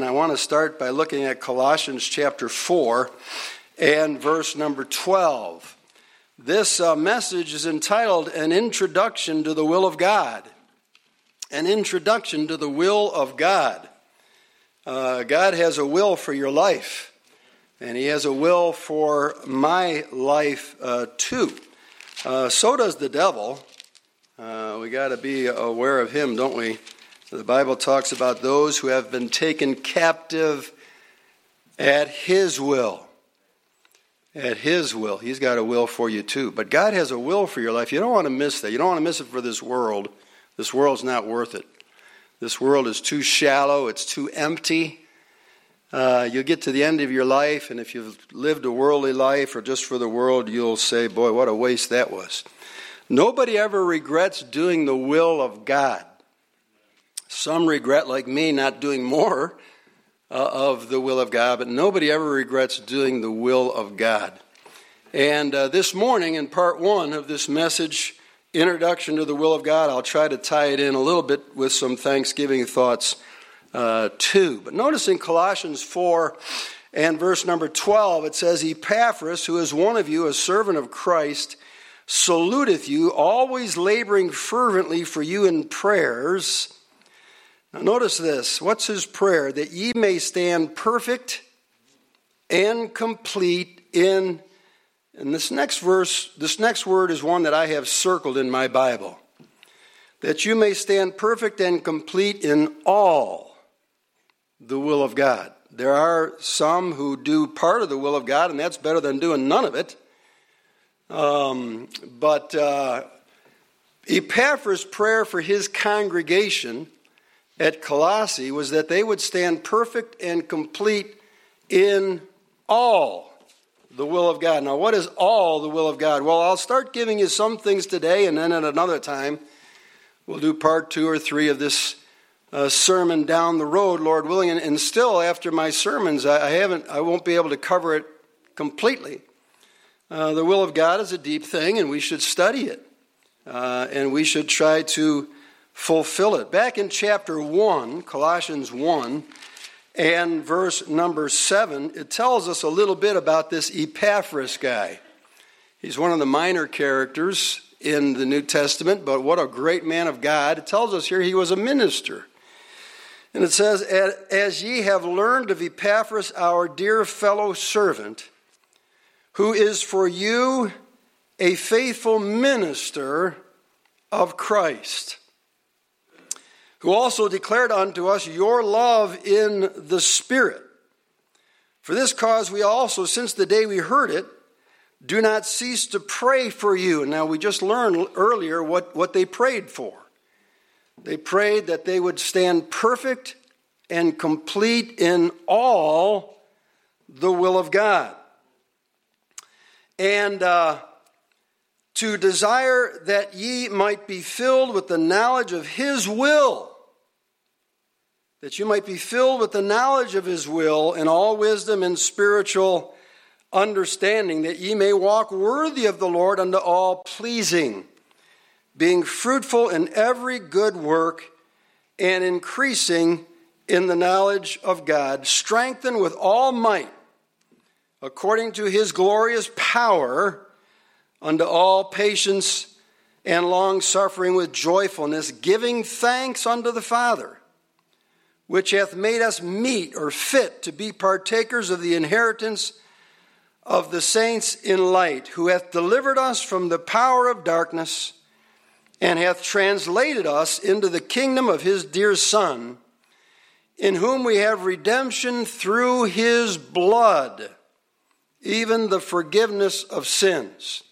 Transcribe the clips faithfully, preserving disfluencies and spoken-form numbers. And I want to start by looking at Colossians chapter four and verse number twelve. This uh, message is entitled, An Introduction to the Will of God. An Introduction to the Will of God. Uh, God has a will for your life, and He has a will for my life uh, too. Uh, so does the devil. Uh, we got to be aware of him, don't we? The Bible talks about those who have been taken captive at His will. At His will. He's got a will for you too. But God has a will for your life. You don't want to miss that. You don't want to miss it for this world. This world's not worth it. This world is too shallow. It's too empty. Uh, you'll get to the end of your life, and if you've lived a worldly life or just for the world, you'll say, boy, what a waste that was. Nobody ever regrets doing the will of God. Some regret, like me, not doing more uh, of the will of God, but nobody ever regrets doing the will of God. And uh, this morning, in part one of this message, Introduction to the Will of God, I'll try to tie it in a little bit with some Thanksgiving thoughts uh, too. But notice in Colossians four and verse number twelve, it says, Epaphras, who is one of you, a servant of Christ, saluteth you, always laboring fervently for you in prayers. Now notice this. What's his prayer? That ye may stand perfect and complete in, and this next verse, this next word is one that I have circled in my Bible. That you may stand perfect and complete in all the will of God. There are some who do part of the will of God, and that's better than doing none of it. Um, but uh, Epaphras' prayer for his congregation at Colossae was that they would stand perfect and complete in all the will of God. Now, what is all the will of God? Well, I'll start giving you some things today, and then at another time, we'll do part two or three of this uh, sermon down the road, Lord willing. And, and still, after my sermons, I, I haven't, I won't be able to cover it completely. Uh, the will of God is a deep thing, and we should study it, uh, and we should try to fulfill it. Back in chapter one, Colossians one, and verse number seven, it tells us a little bit about this Epaphras guy. He's one of the minor characters in the New Testament, but what a great man of God. It tells us here he was a minister. And it says, as ye have learned of Epaphras, our dear fellow servant, who is for you a faithful minister of Christ, who also declared unto us your love in the Spirit. For this cause we also, since the day we heard it, do not cease to pray for you. Now, we just learned earlier what, what they prayed for. They prayed that they would stand perfect and complete in all the will of God. And uh, to desire that ye might be filled with the knowledge of His will. That you might be filled with the knowledge of His will in all wisdom and spiritual understanding, that ye may walk worthy of the Lord unto all pleasing, being fruitful in every good work and increasing in the knowledge of God, strengthened with all might, according to His glorious power, unto all patience and long-suffering with joyfulness, giving thanks unto the Father, which hath made us meet or fit to be partakers of the inheritance of the saints in light, who hath delivered us from the power of darkness and hath translated us into the kingdom of His dear Son, in whom we have redemption through His blood, even the forgiveness of sins.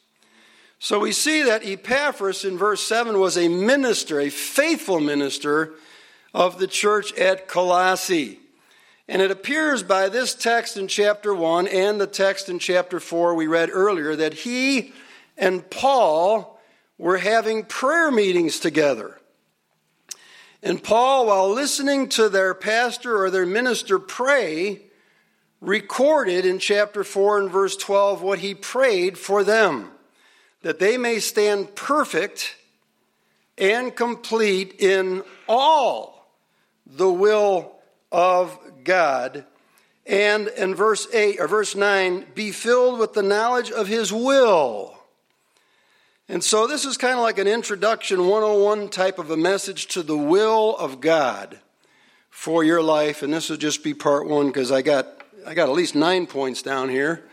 So we see that Epaphras in verse seven was a minister, a faithful minister of the church at Colossae. And it appears by this text in chapter one and the text in chapter four we read earlier that he and Paul were having prayer meetings together. And Paul, while listening to their pastor or their minister pray, recorded in chapter four and verse twelve what he prayed for them, that they may stand perfect and complete in all the will of God. And in verse eight or verse nine, be filled with the knowledge of his will. And so this is kind of like an introduction one oh one type of a message to the will of God for your life. And this will just be part one because I got I got at least nine points down here.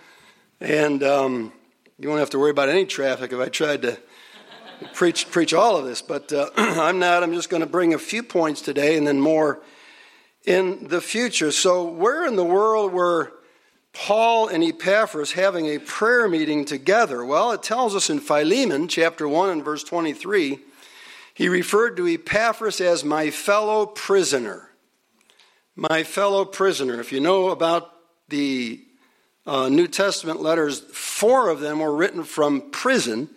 And um, you won't have to worry about any traffic if I tried to preach preach all of this. But uh, I'm not. I'm just going to bring a few points today and then more in the future. So where in the world were Paul and Epaphras having a prayer meeting together? Well, it tells us in Philemon, chapter one and verse twenty-three, he referred to Epaphras as my fellow prisoner. My fellow prisoner. If you know about the uh, New Testament letters, four of them were written from prison.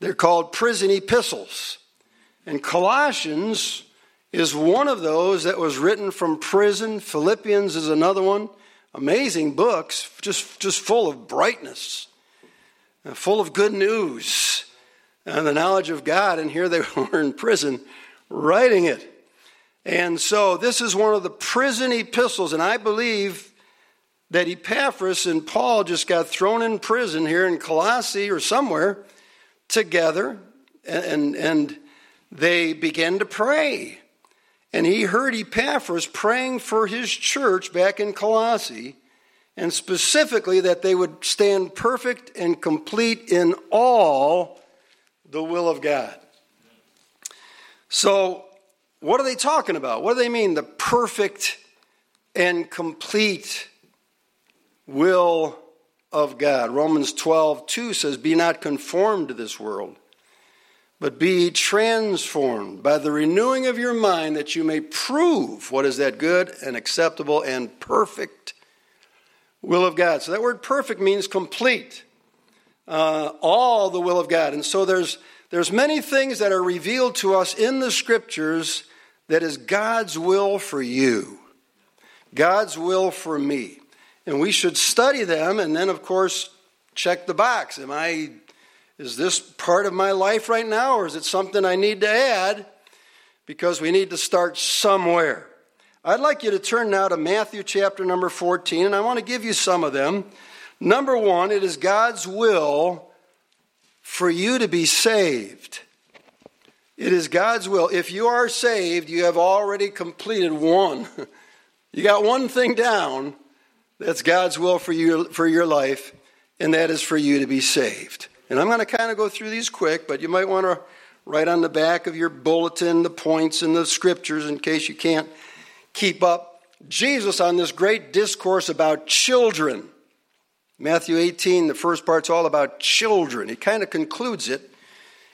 They're called prison epistles. And Colossians is one of those that was written from prison. Philippians is another one. Amazing books, just, just full of brightness, full of good news, and the knowledge of God. And here they were in prison writing it. And so this is one of the prison epistles. And I believe that Epaphras and Paul just got thrown in prison here in Colossae or somewhere together. And, and they began to pray. And he heard Epaphras praying for his church back in Colossae, and specifically that they would stand perfect and complete in all the will of God. So what are they talking about? What do they mean, the perfect and complete will of God? Romans twelve two says, be not conformed to this world, but be transformed by the renewing of your mind, that you may prove what is that good and acceptable and perfect will of God. So that word perfect means complete, uh, all the will of God. And so there's there's many things that are revealed to us in the scriptures that is God's will for you, God's will for me. And we should study them and then, of course, check the box. Am I... Is this part of my life right now, or is it something I need to add? Because we need to start somewhere. I'd like you to turn now to Matthew chapter number fourteen, and I want to give you some of them. Number one, it is God's will for you to be saved. It is God's will. If you are saved, you have already completed one. You got one thing down. That's God's will for you, for your life, and that is for you to be saved. And I'm going to kind of go through these quick, but you might want to write on the back of your bulletin the points and the scriptures in case you can't keep up. Jesus on this great discourse about children. Matthew eighteen, the first part's all about children. He kind of concludes it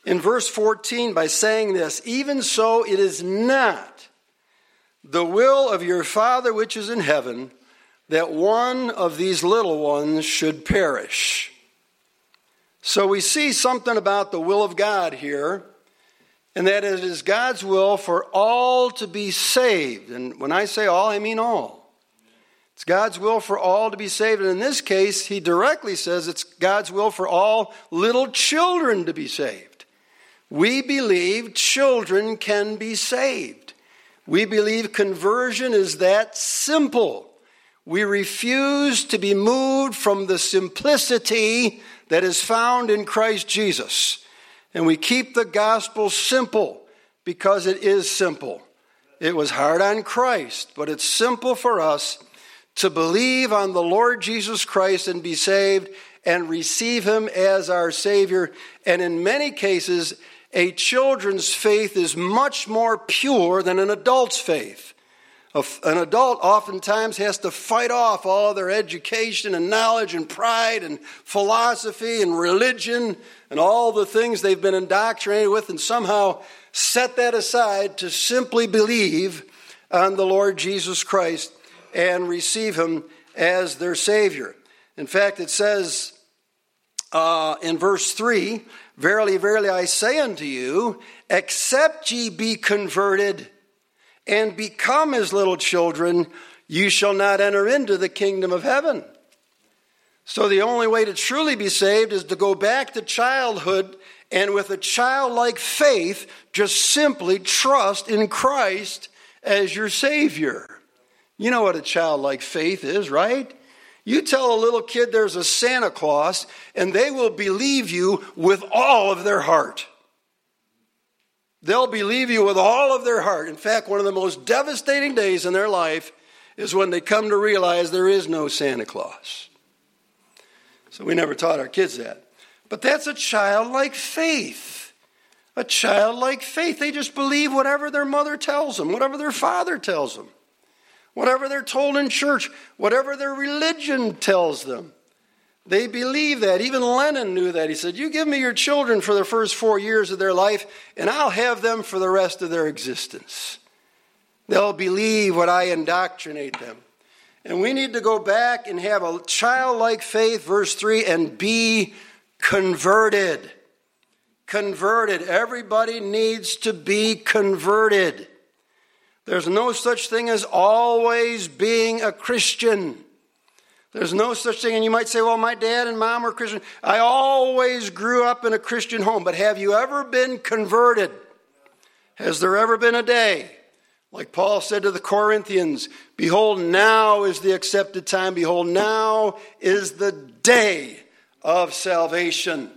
in verse fourteen by saying this, even so it is not the will of your Father which is in heaven that one of these little ones should perish. So we see something about the will of God here, and that it is God's will for all to be saved. And when I say all, I mean all. It's God's will for all to be saved. And in this case, he directly says it's God's will for all little children to be saved. We believe children can be saved. We believe conversion is that simple. We refuse to be moved from the simplicity that is found in Christ Jesus. And we keep the gospel simple because it is simple. It was hard on Christ, but it's simple for us to believe on the Lord Jesus Christ and be saved and receive him as our Savior. And in many cases, a children's faith is much more pure than an adult's faith. An adult oftentimes has to fight off all their education and knowledge and pride and philosophy and religion and all the things they've been indoctrinated with, and somehow set that aside to simply believe on the Lord Jesus Christ and receive him as their Savior. In fact, it says uh, in verse three, verily, verily, I say unto you, except ye be converted and become as little children, you shall not enter into the kingdom of heaven. So the only way to truly be saved is to go back to childhood and with a childlike faith, just simply trust in Christ as your Savior. You know what a childlike faith is, right? You tell a little kid there's a Santa Claus, and they will believe you with all of their heart. They'll believe you with all of their heart. In fact, one of the most devastating days in their life is when they come to realize there is no Santa Claus. So we never taught our kids that. But that's a childlike faith. A childlike faith. They just believe whatever their mother tells them, whatever their father tells them, whatever they're told in church, whatever their religion tells them. They believe that. Even Lenin knew that. He said, you give me your children for the first four years of their life, and I'll have them for the rest of their existence. They'll believe what I indoctrinate them. And we need to go back and have a childlike faith, verse three, and be converted. Converted. Everybody needs to be converted. There's no such thing as always being a Christian. There's no such thing. And you might say, well, my dad and mom were Christian. I always grew up in a Christian home. But have you ever been converted? Has there ever been a day? Like Paul said to the Corinthians, behold, now is the accepted time. Behold, now is the day of salvation.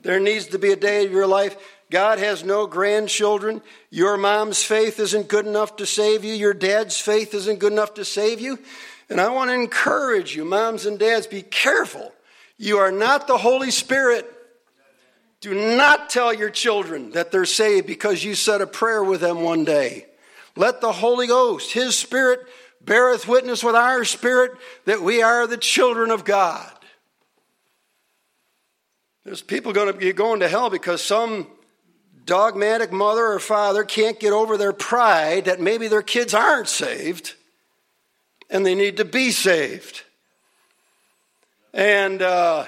There needs to be a day of your life. God has no grandchildren. Your mom's faith isn't good enough to save you. Your dad's faith isn't good enough to save you. And I want to encourage you, moms and dads, be careful. You are not the Holy Spirit. Do not tell your children that they're saved because you said a prayer with them one day. Let the Holy Ghost, his Spirit, beareth witness with our spirit that we are the children of God. There's people going to be going to hell because some dogmatic mother or father can't get over their pride that maybe their kids aren't saved and they need to be saved. And uh,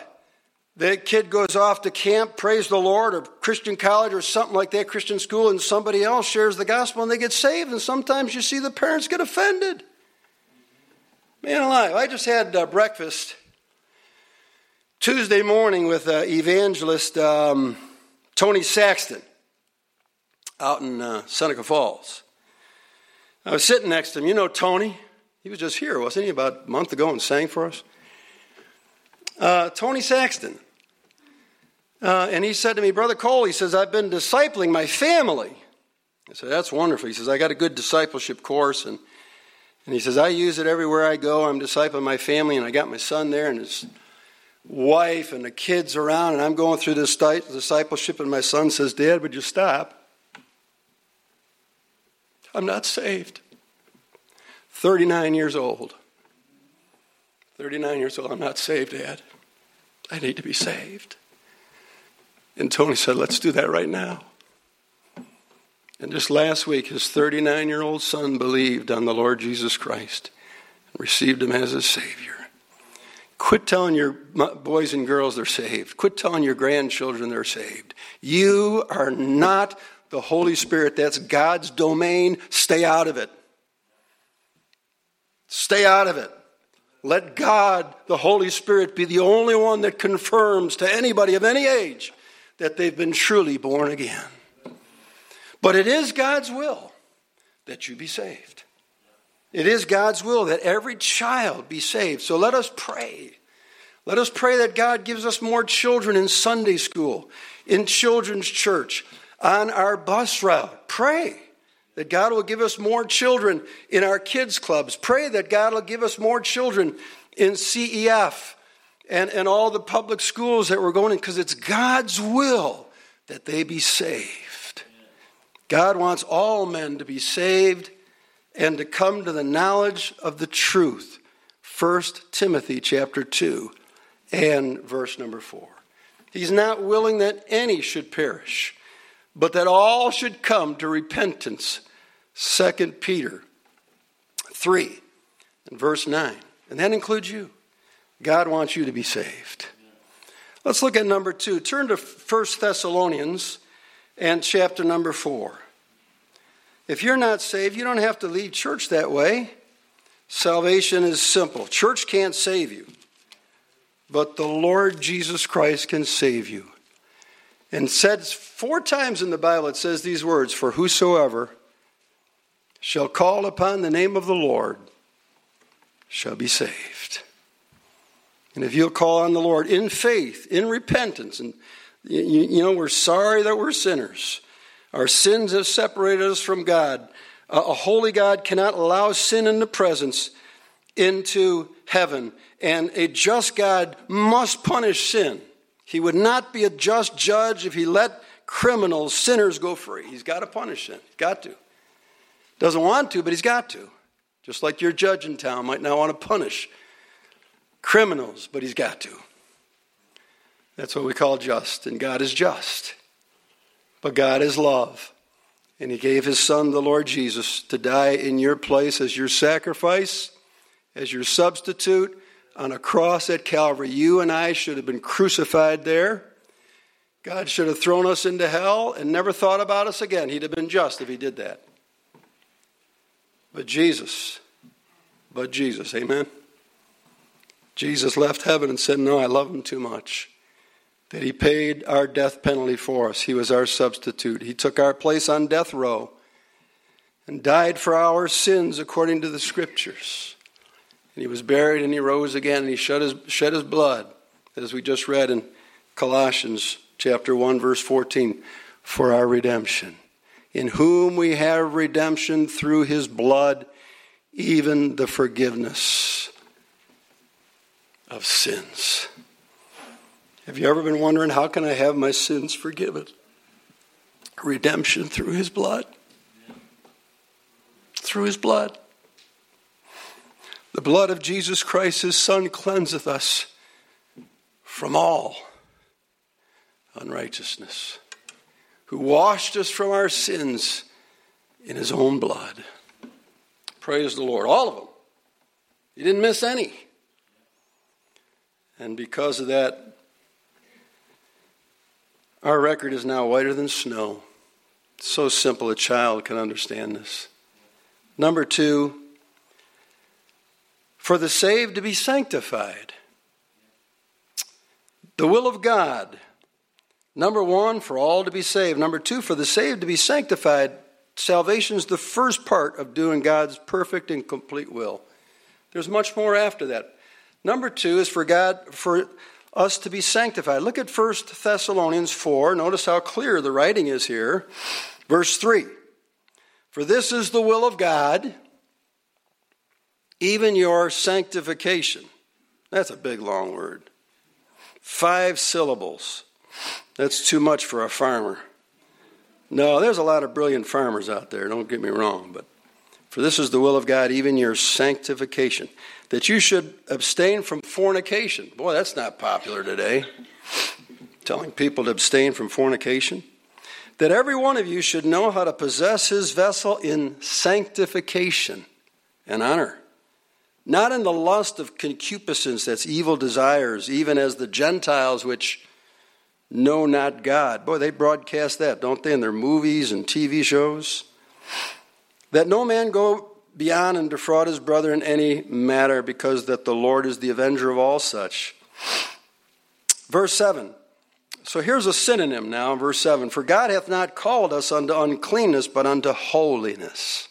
the kid goes off to camp, praise the Lord, or Christian college or something like that, Christian school, and somebody else shares the gospel and they get saved. And sometimes you see the parents get offended. Man alive, I just had uh, breakfast Tuesday morning with uh, evangelist um, Tony Saxton out in uh, Seneca Falls. I was sitting next to him. You know Tony? He was just here, wasn't he, about a month ago and sang for us? Uh, Tony Saxton. Uh, and he said to me, Brother Cole, he says, I've been discipling my family. I said, that's wonderful. He says, I got a good discipleship course. And, and he says, I use it everywhere I go. I'm discipling my family. And I got my son there and his wife and the kids around. And I'm going through this discipleship. And my son says, Dad, would you stop? I'm not saved. thirty-nine years old. thirty-nine years old, I'm not saved, Dad. I need to be saved. And Tony said, let's do that right now. And just last week, his thirty-nine-year-old son believed on the Lord Jesus Christ and received him as his Savior. Quit telling your boys and girls they're saved. Quit telling your grandchildren they're saved. You are not the Holy Spirit. That's God's domain. Stay out of it. Stay out of it. Let God, the Holy Spirit, be the only one that confirms to anybody of any age that they've been truly born again. But it is God's will that you be saved. It is God's will that every child be saved. So let us pray. Let us pray that God gives us more children in Sunday school, in children's church, on our bus route. Pray that God will give us more children in our kids' clubs. Pray that God will give us more children in C E F and, and all the public schools that we're going in, because it's God's will that they be saved. God wants all men to be saved and to come to the knowledge of the truth. First Timothy chapter two and verse number four. He's not willing that any should perish, but that all should come to repentance. Second Peter three and verse nine. And that includes you. God wants you to be saved. Let's look at number two. Turn to First Thessalonians and chapter number four. If you're not saved, you don't have to leave church that way. Salvation is simple. Church can't save you, but the Lord Jesus Christ can save you. And says four times in the Bible, it says these words, for whosoever shall call upon the name of the Lord shall be saved. And if you'll call on the Lord in faith, in repentance, and you, you know, we're sorry that we're sinners. Our sins have separated us from God. A, a holy God cannot allow sin in the presence into heaven. And a just God must punish sin. He would not be a just judge if he let criminals, sinners go free. He's got to punish sin. He's got to. Doesn't want to, but he's got to. Just like your judge in town might not want to punish criminals, but he's got to. That's what we call just, and God is just. But God is love, and he gave his son, the Lord Jesus, to die in your place as your sacrifice, as your substitute, on a cross at Calvary. You and I should have been crucified there. God should have thrown us into hell and never thought about us again. He'd have been just if he did that. But Jesus, but Jesus, amen? Jesus left heaven and said, no, I love him too much. That he paid our death penalty for us. He was our substitute. He took our place on death row and died for our sins according to the scriptures. And he was buried and he rose again and he shed his, shed his blood, as we just read in Colossians chapter one, verse fourteen, for our redemption. In whom we have redemption through his blood, even the forgiveness of sins. Have you ever been wondering, how can I have my sins forgiven? Redemption through his blood. Through his blood. The blood of Jesus Christ, his son, cleanseth us from all unrighteousness, who washed us from our sins in his own blood. Praise the Lord. All of them. He didn't miss any. And because of that, our record is now whiter than snow. It's so simple a child can understand this. Number two, for the saved to be sanctified. The will of God. Number one, for all to be saved. Number two, for the saved to be sanctified. Salvation is the first part of doing God's perfect and complete will. There's much more after that. Number two is for God, for us to be sanctified. Look at First Thessalonians four. Notice how clear the writing is here. Verse three. For this is the will of God, even your sanctification. That's a big, long word. Five syllables. That's too much for a farmer. No, there's a lot of brilliant farmers out there, don't get me wrong, but for this is the will of God, even your sanctification, that you should abstain from fornication. Boy, that's not popular today, telling people to abstain from fornication. That every one of you should know how to possess his vessel in sanctification and honor, not in the lust of concupiscence, that's evil desires, even as the Gentiles which know not God. Boy, they broadcast that, don't they, in their movies and T V shows? That no man go beyond and defraud his brother in any matter, because that the Lord is the avenger of all such. Verse seven. So here's a synonym now in verse seven. For God hath not called us unto uncleanness, but unto holiness.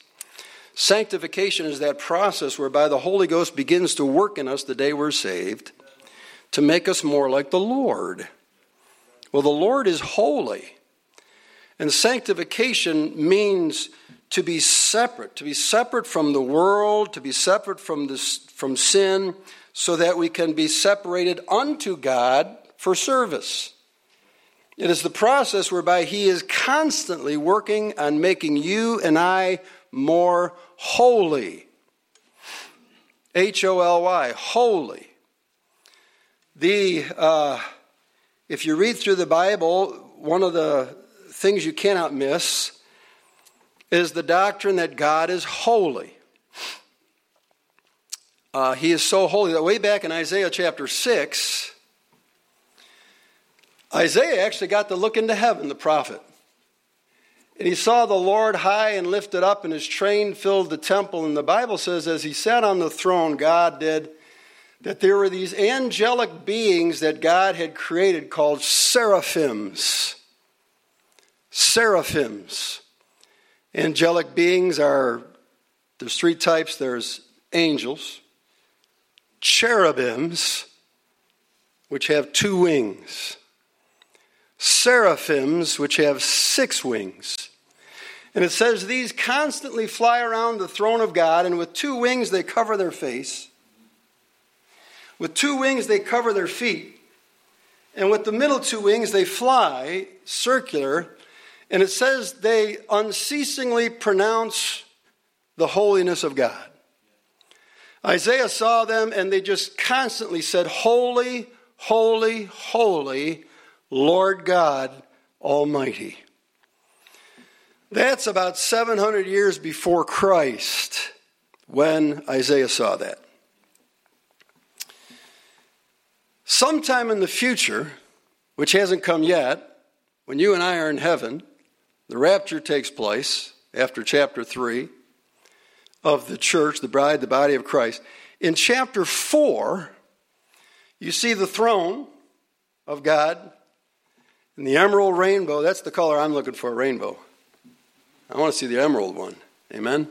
Sanctification is that process whereby the Holy Ghost begins to work in us the day we're saved to make us more like the Lord. Well, the Lord is holy. And sanctification means to be separate, to be separate from the world, to be separate from this, from sin, so that we can be separated unto God for service. It is the process whereby he is constantly working on making you and I more holy. H O L Y, holy. The... Uh, If you read through the Bible, one of the things you cannot miss is the doctrine that God is holy. Uh, he is so holy that way back in Isaiah chapter six, Isaiah actually got to look into heaven, the prophet. And he saw the Lord high and lifted up, and his train filled the temple. And the Bible says, as he sat on the throne, God did, that there were these angelic beings that God had created called seraphims. Seraphims. Angelic beings are, there's three types. There's angels, cherubims, which have two wings, seraphims, which have six wings. And it says these constantly fly around the throne of God, and with two wings they cover their face. With two wings they cover their feet. And with the middle two wings they fly, circular. And it says they unceasingly pronounce the holiness of God. Isaiah saw them and they just constantly said, "Holy, holy, holy, Lord God Almighty." That's about seven hundred years before Christ when Isaiah saw that. Sometime in the future, which hasn't come yet, when you and I are in heaven, the rapture takes place after chapter three of the church, the bride, the body of Christ. In chapter four, you see the throne of God and the emerald rainbow. That's the color I'm looking for, rainbow. I want to see the emerald one. Amen?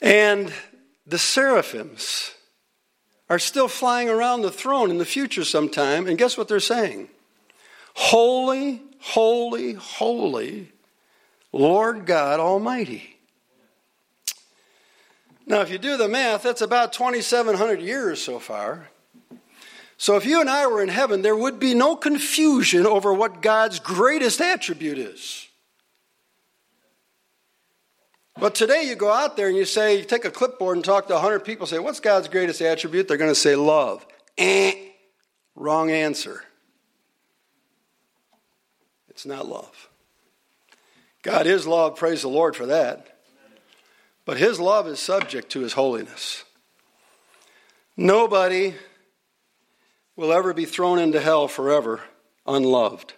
And the seraphims are still flying around the throne in the future sometime. And guess what they're saying? Holy, holy, holy, Lord God Almighty. Now, if you do the math, that's about twenty-seven hundred years so far. So if you and I were in heaven, there would be no confusion over what God's greatest attribute is. But today you go out there and you say, you take a clipboard and talk to one hundred people, say, what's God's greatest attribute? They're going to say love. Eh, wrong answer. It's not love. God is love, praise the Lord for that. But his love is subject to his holiness. Nobody will ever be thrown into hell forever unloved.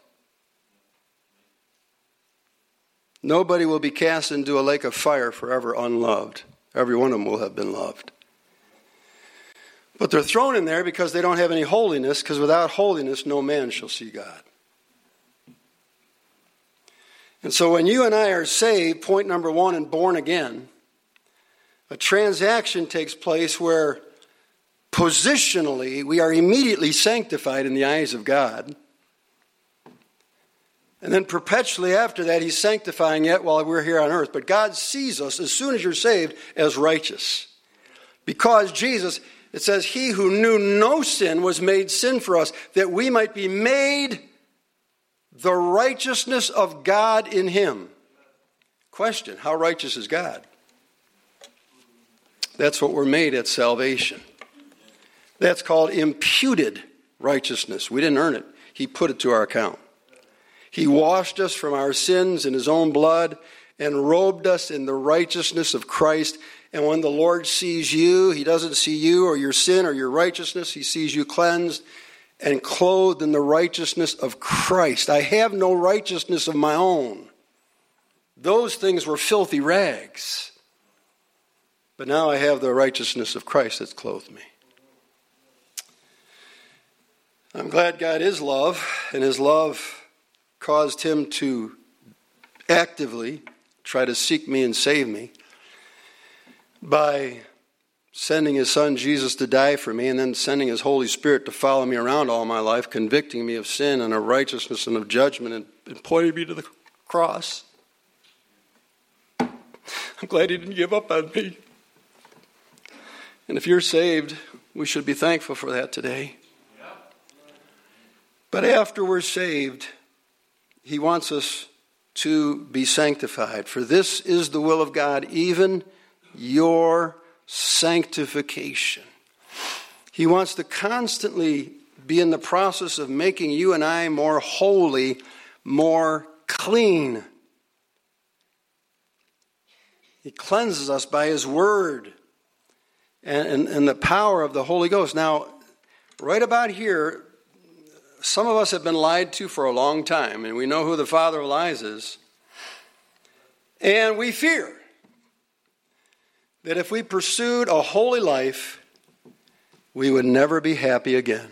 Nobody will be cast into a lake of fire forever unloved. Every one of them will have been loved. But they're thrown in there because they don't have any holiness, because without holiness, no man shall see God. And so when you and I are saved, point number one, and born again, a transaction takes place where positionally we are immediately sanctified in the eyes of God. And then perpetually after that, he's sanctifying it while we're here on earth. But God sees us, as soon as you're saved, as righteous. Because Jesus, it says, he who knew no sin was made sin for us, that we might be made the righteousness of God in him. Question, how righteous is God? That's what we're made at salvation. That's called imputed righteousness. We didn't earn it. He put it to our account. He washed us from our sins in his own blood and robed us in the righteousness of Christ. And when the Lord sees you, he doesn't see you or your sin or your righteousness. He sees you cleansed and clothed in the righteousness of Christ. I have no righteousness of my own. Those things were filthy rags. But now I have the righteousness of Christ that's clothed me. I'm glad God is love, and his love caused him to actively try to seek me and save me by sending his son Jesus to die for me and then sending his Holy Spirit to follow me around all my life, convicting me of sin and of righteousness and of judgment and, and pointing me to the cross. I'm glad he didn't give up on me. And if you're saved, we should be thankful for that today. But after we're saved, he wants us to be sanctified. For this is the will of God, even your sanctification. He wants to constantly be in the process of making you and I more holy, more clean. He cleanses us by his word and, and, and the power of the Holy Ghost. Now, right about here, some of us have been lied to for a long time, and we know who the father of lies is. And we fear that if we pursued a holy life, we would never be happy again.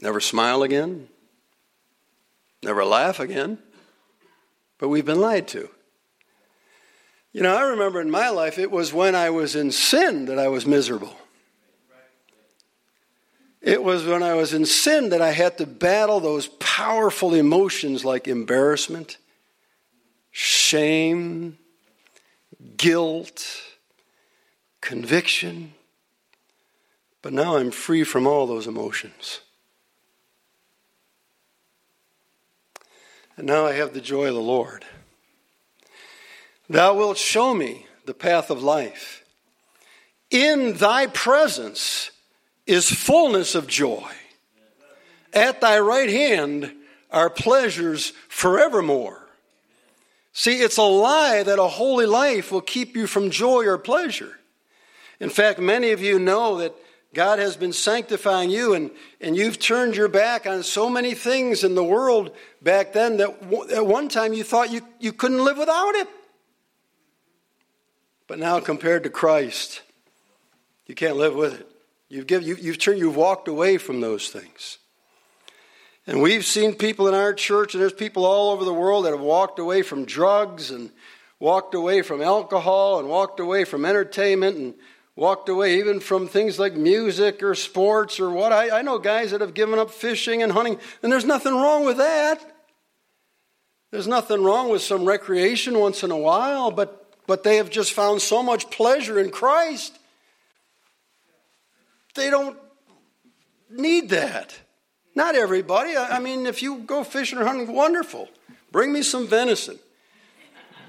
Never smile again. Never laugh again. But we've been lied to. You know, I remember in my life, it was when I was in sin that I was miserable. It was when I was in sin that I had to battle those powerful emotions like embarrassment, shame, guilt, conviction. But now I'm free from all those emotions. And now I have the joy of the Lord. Thou wilt show me the path of life. In thy presence is fullness of joy. At thy right hand are pleasures forevermore. See, it's a lie that a holy life will keep you from joy or pleasure. In fact, many of you know that God has been sanctifying you, and, and you've turned your back on so many things in the world back then that w- at one time you thought you, you couldn't live without it. But now compared to Christ, you can't live with it. You've, given, you, you've, turned, you've walked away from those things. And we've seen people in our church, and there's people all over the world that have walked away from drugs and walked away from alcohol and walked away from entertainment and walked away even from things like music or sports or what. I, I know guys that have given up fishing and hunting, and there's nothing wrong with that. There's nothing wrong with some recreation once in a while, but but they have just found so much pleasure in Christ. They don't need that. Not everybody. I mean, if you go fishing or hunting, wonderful. Bring me some venison.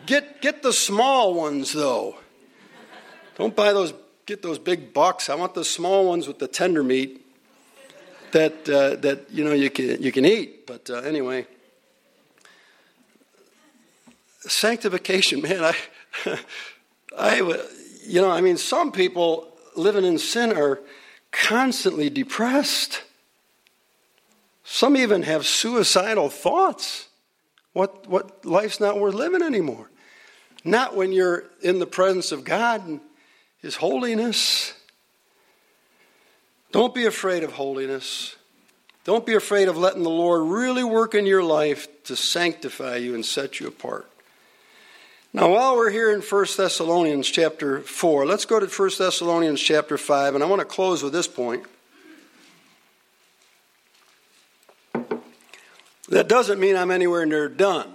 Get get the small ones, though. Don't buy those, get those big bucks. I want the small ones with the tender meat that, uh, that you know, you can, you can eat. But uh, anyway, sanctification, man, I, I, you know, I mean, some people living in sin are constantly depressed. Some even have suicidal thoughts. What what life's not worth living anymore. Not when you're in the presence of God and His holiness. Don't be afraid of holiness. Don't be afraid of letting the Lord really work in your life to sanctify you and set you apart. Now, while we're here in First Thessalonians chapter four, let's go to First Thessalonians chapter five, and I want to close with this point. That doesn't mean I'm anywhere near done.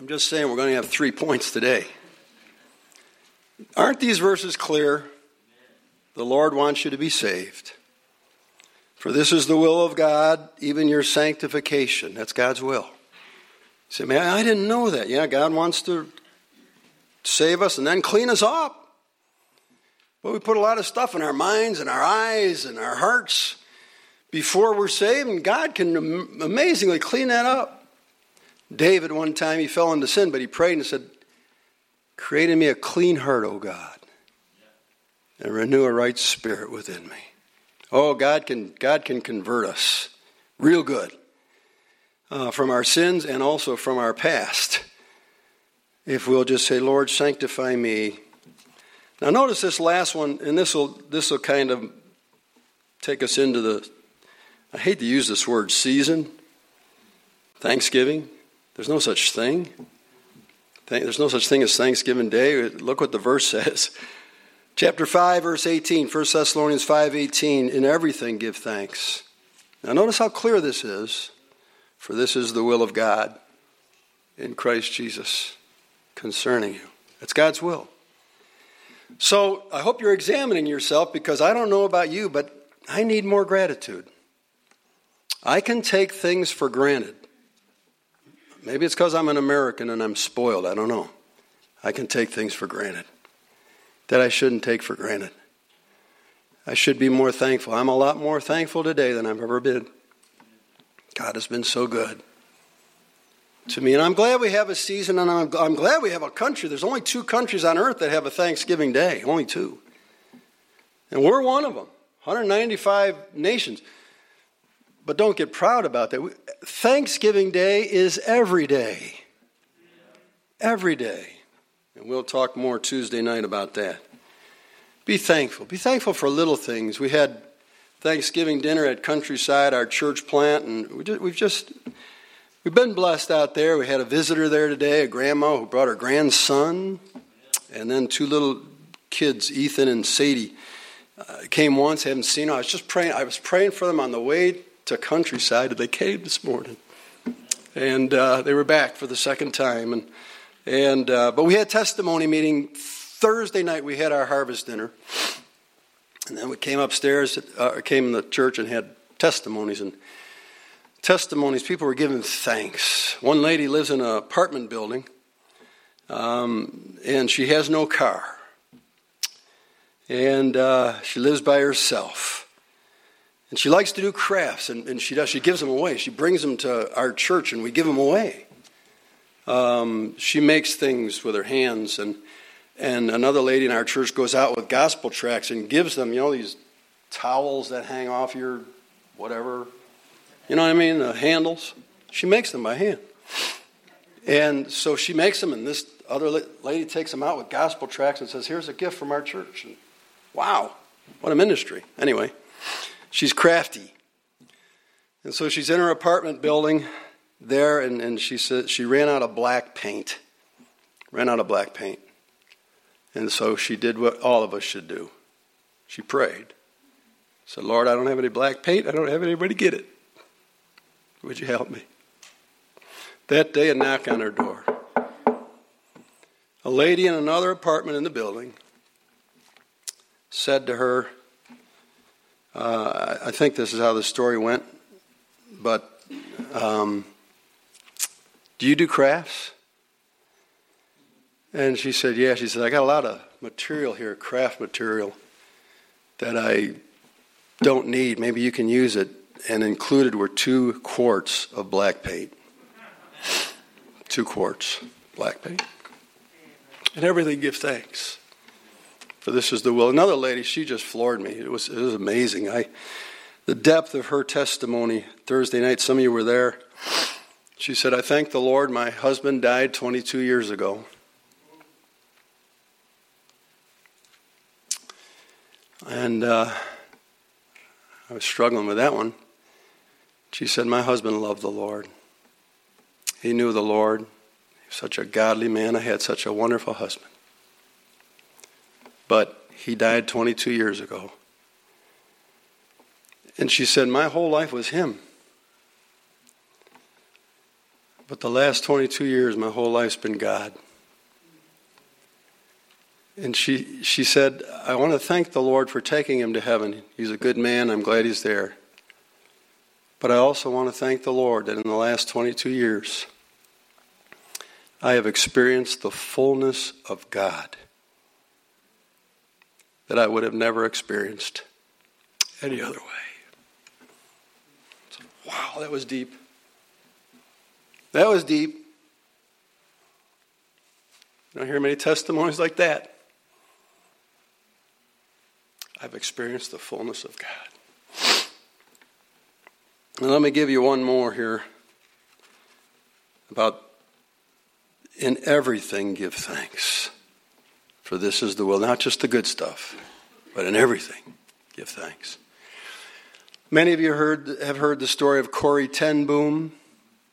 I'm just saying we're going to have three points today. Aren't these verses clear? The Lord wants you to be saved. For this is the will of God, even your sanctification. That's God's will. You say, man, I didn't know that. Yeah, God wants to save us and then clean us up. But we put a lot of stuff in our minds and our eyes and our hearts before we're saved, and God can amazingly clean that up. David, one time, he fell into sin, but he prayed and said, create in me a clean heart, O God, and renew a right spirit within me. Oh, God can God can convert us real good uh, from our sins and also from our past if we'll just say, Lord, sanctify me. Now, notice this last one, and this will this will kind of take us into the, I hate to use this word, season, Thanksgiving. There's no such thing. There's no such thing as Thanksgiving Day. Look what the verse says. Chapter five, verse eighteen, First Thessalonians five eighteen, in everything give thanks. Now notice how clear this is. For this is the will of God in Christ Jesus concerning you. That's God's will. So I hope you're examining yourself, because I don't know about you, but I need more gratitude. I can take things for granted. Maybe it's because I'm an American and I'm spoiled. I don't know. I can take things for granted that I shouldn't take for granted. I should be more thankful. I'm a lot more thankful today than I've ever been. God has been so good to me. And I'm glad we have a season, and I'm, I'm glad we have a country. There's only two countries on earth that have a Thanksgiving Day. Only two. And we're one of them. one hundred ninety-five nations. But don't get proud about that. Thanksgiving Day is every day. Every day. And we'll talk more Tuesday night about that. Be thankful. Be thankful for little things. We had Thanksgiving dinner at Countryside, our church plant, and we just, we've just, we've been blessed out there. We had a visitor there today, a grandma who brought her grandson, and then two little kids, Ethan and Sadie. uh, came once, I haven't seen them. I was just praying. I was praying for them on the way to Countryside, and they came this morning. And uh, they were back for the second time. And and uh, but we had testimony meeting Thursday night. We had our harvest dinner, and then we came upstairs, uh, came in the church, and had testimonies and testimonies. People were giving thanks. One lady lives in an apartment building, um, and she has no car, and uh, she lives by herself. And she likes to do crafts, and, and she does. She gives them away. She brings them to our church, and we give them away. Um, she makes things with her hands, and and another lady in our church goes out with gospel tracts and gives them, you know, these towels that hang off your whatever, you know what I mean, the handles. She makes them by hand. And so she makes them, and this other lady takes them out with gospel tracts and says, here's a gift from our church. And wow, what a ministry. Anyway. She's crafty. And so she's in her apartment building there, and, and she said she ran out of black paint. Ran out of black paint. And so she did what all of us should do. She prayed. Said, Lord, I don't have any black paint. I don't have anybody to get it. Would you help me? That day, a knock on her door. A lady in another apartment in the building said to her, Uh, I think this is how the story went, but um, do you do crafts? And she said, yeah. She said, I got a lot of material here, craft material, that I don't need. Maybe you can use it. And included were two quarts of black paint. Two quarts of black paint. And everything gives thanks. For this is the will. Another lady, she just floored me. It was it was amazing. I, the depth of her testimony Thursday night. Some of you were there. She said, "I thank the Lord. My husband died twenty-two years ago. And uh, I was struggling with that one." She said, "My husband loved the Lord. He knew the Lord. He was such a godly man. I had such a wonderful husband. But he died twenty-two years ago." And she said, my whole life was him. But the last twenty-two years, my whole life's been God. And she, she said, I want to thank the Lord for taking him to heaven. He's a good man. I'm glad he's there. But I also want to thank the Lord that in the last twenty-two years, I have experienced the fullness of God that I would have never experienced any other way. So, wow, that was deep. That was deep. You don't hear many testimonies like that. I've experienced the fullness of God. And let me give you one more here about in everything give thanks. For this is the will, not just the good stuff, but in everything, give thanks. Many of you heard have heard the story of Corrie Ten Boom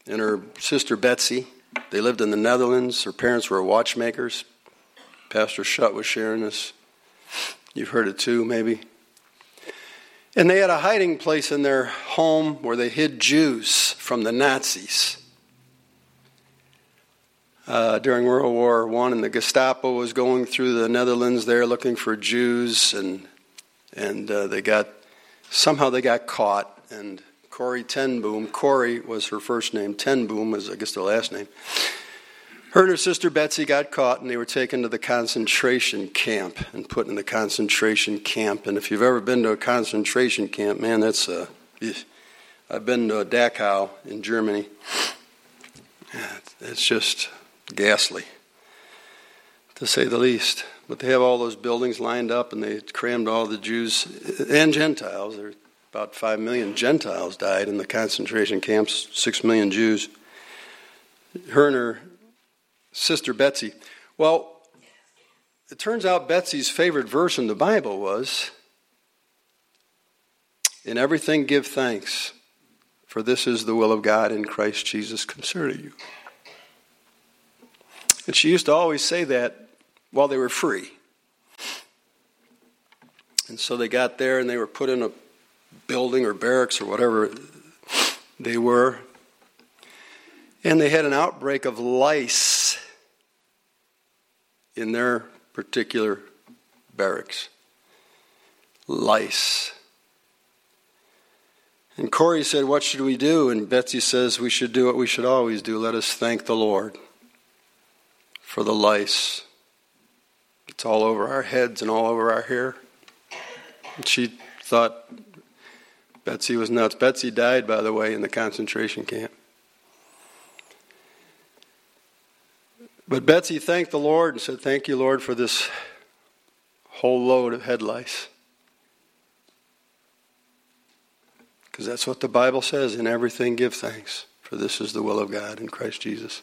and her sister Betsy. They lived in the Netherlands. Her parents were watchmakers. Pastor Schutt was sharing this. You've heard it too, maybe. And they had a hiding place in their home where they hid Jews from the Nazis. Uh, during World War One, and the Gestapo was going through the Netherlands there looking for Jews, and and uh, they got somehow they got caught. And Corrie Ten Boom, Corrie was her first name. Ten Boom was, I guess, their last name. Her and her sister Betsy got caught, and they were taken to the concentration camp and put in the concentration camp. And if you've ever been to a concentration camp, man, that's a. I've been to Dachau in Germany. It's just ghastly, to say the least. But they have all those buildings lined up, and they crammed all the Jews and Gentiles. There were about five million Gentiles died in the concentration camps, six million Jews. Her and her sister Betsy. Well, it turns out Betsy's favorite verse in the Bible was, "In everything give thanks, for this is the will of God in Christ Jesus concerning you." And she used to always say that while they were free. And so they got there and they were put in a building or barracks or whatever they were. And they had an outbreak of lice in their particular barracks. Lice. And Corrie said, what should we do? And Betsy says, we should do what we should always do. Let us thank the Lord for the lice. It's all over our heads and all over our hair. And she thought Betsy was nuts. Betsy died, by the way, in the concentration camp. But Betsy thanked the Lord and said, thank you, Lord, for this whole load of head lice. Because that's what the Bible says, in everything give thanks, for this is the will of God in Christ Jesus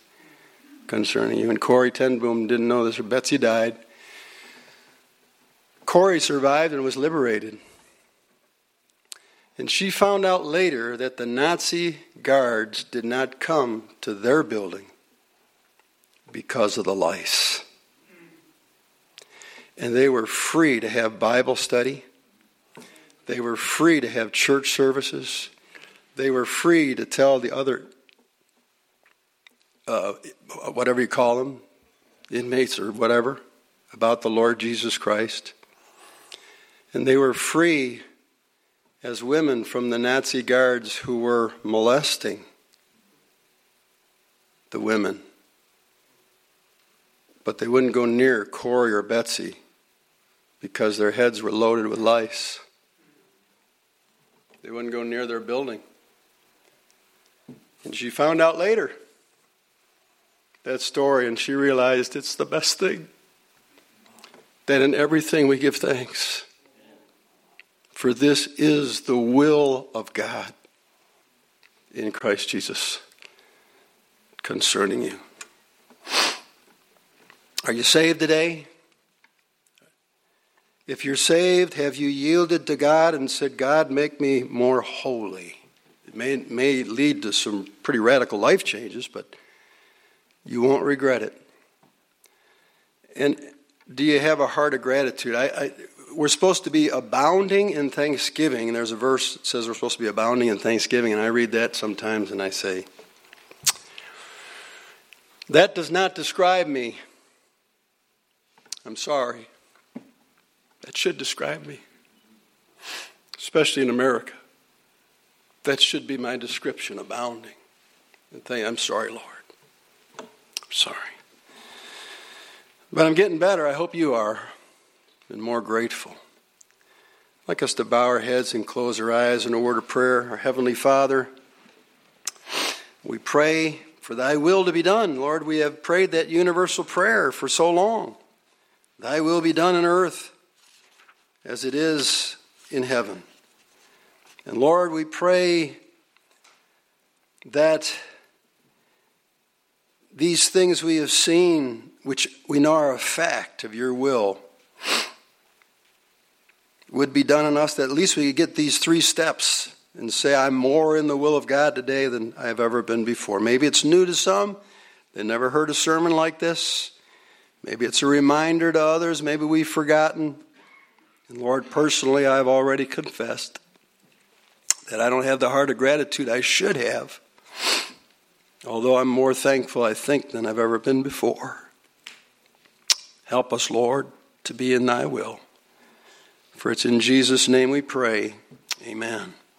concerning you. And Corrie Ten Boom didn't know this, or Betsy died. Corrie survived and was liberated. And she found out later that the Nazi guards did not come to their building because of the lice. And they were free to have Bible study. They were free to have church services. They were free to tell the other, uh, whatever you call them, inmates or whatever, about the Lord Jesus Christ. And they were free as women from the Nazi guards who were molesting the women. But they wouldn't go near Corrie or Betsy because their heads were loaded with lice. They wouldn't go near their building. And she found out later that story, and she realized it's the best thing, that in everything we give thanks. For this is the will of God in Christ Jesus concerning you. Are you saved today? If you're saved, have you yielded to God and said, God, make me more holy? It may, may lead to some pretty radical life changes, but you won't regret it. And do you have a heart of gratitude? I, I, we're supposed to be abounding in thanksgiving. And there's a verse that says we're supposed to be abounding in thanksgiving, and I read that sometimes and I say, that does not describe me. I'm sorry. That should describe me, especially in America. That should be my description, abounding. And think, I'm sorry, Lord. I'm sorry. But I'm getting better. I hope you are, and more grateful. I'd like us to bow our heads and close our eyes in a word of prayer. Our Heavenly Father, we pray for thy will to be done. Lord, we have prayed that universal prayer for so long. Thy will be done on earth as it is in heaven. And Lord, we pray that these things we have seen, which we know are a fact of your will, would be done in us, that at least we could get these three steps and say, I'm more in the will of God today than I've ever been before. Maybe it's new to some. They never heard a sermon like this. Maybe it's a reminder to others. Maybe we've forgotten. And Lord, personally, I've already confessed that I don't have the heart of gratitude I should have, although I'm more thankful, I think, than I've ever been before. Help us, Lord, to be in thy will. For it's in Jesus' name we pray. Amen.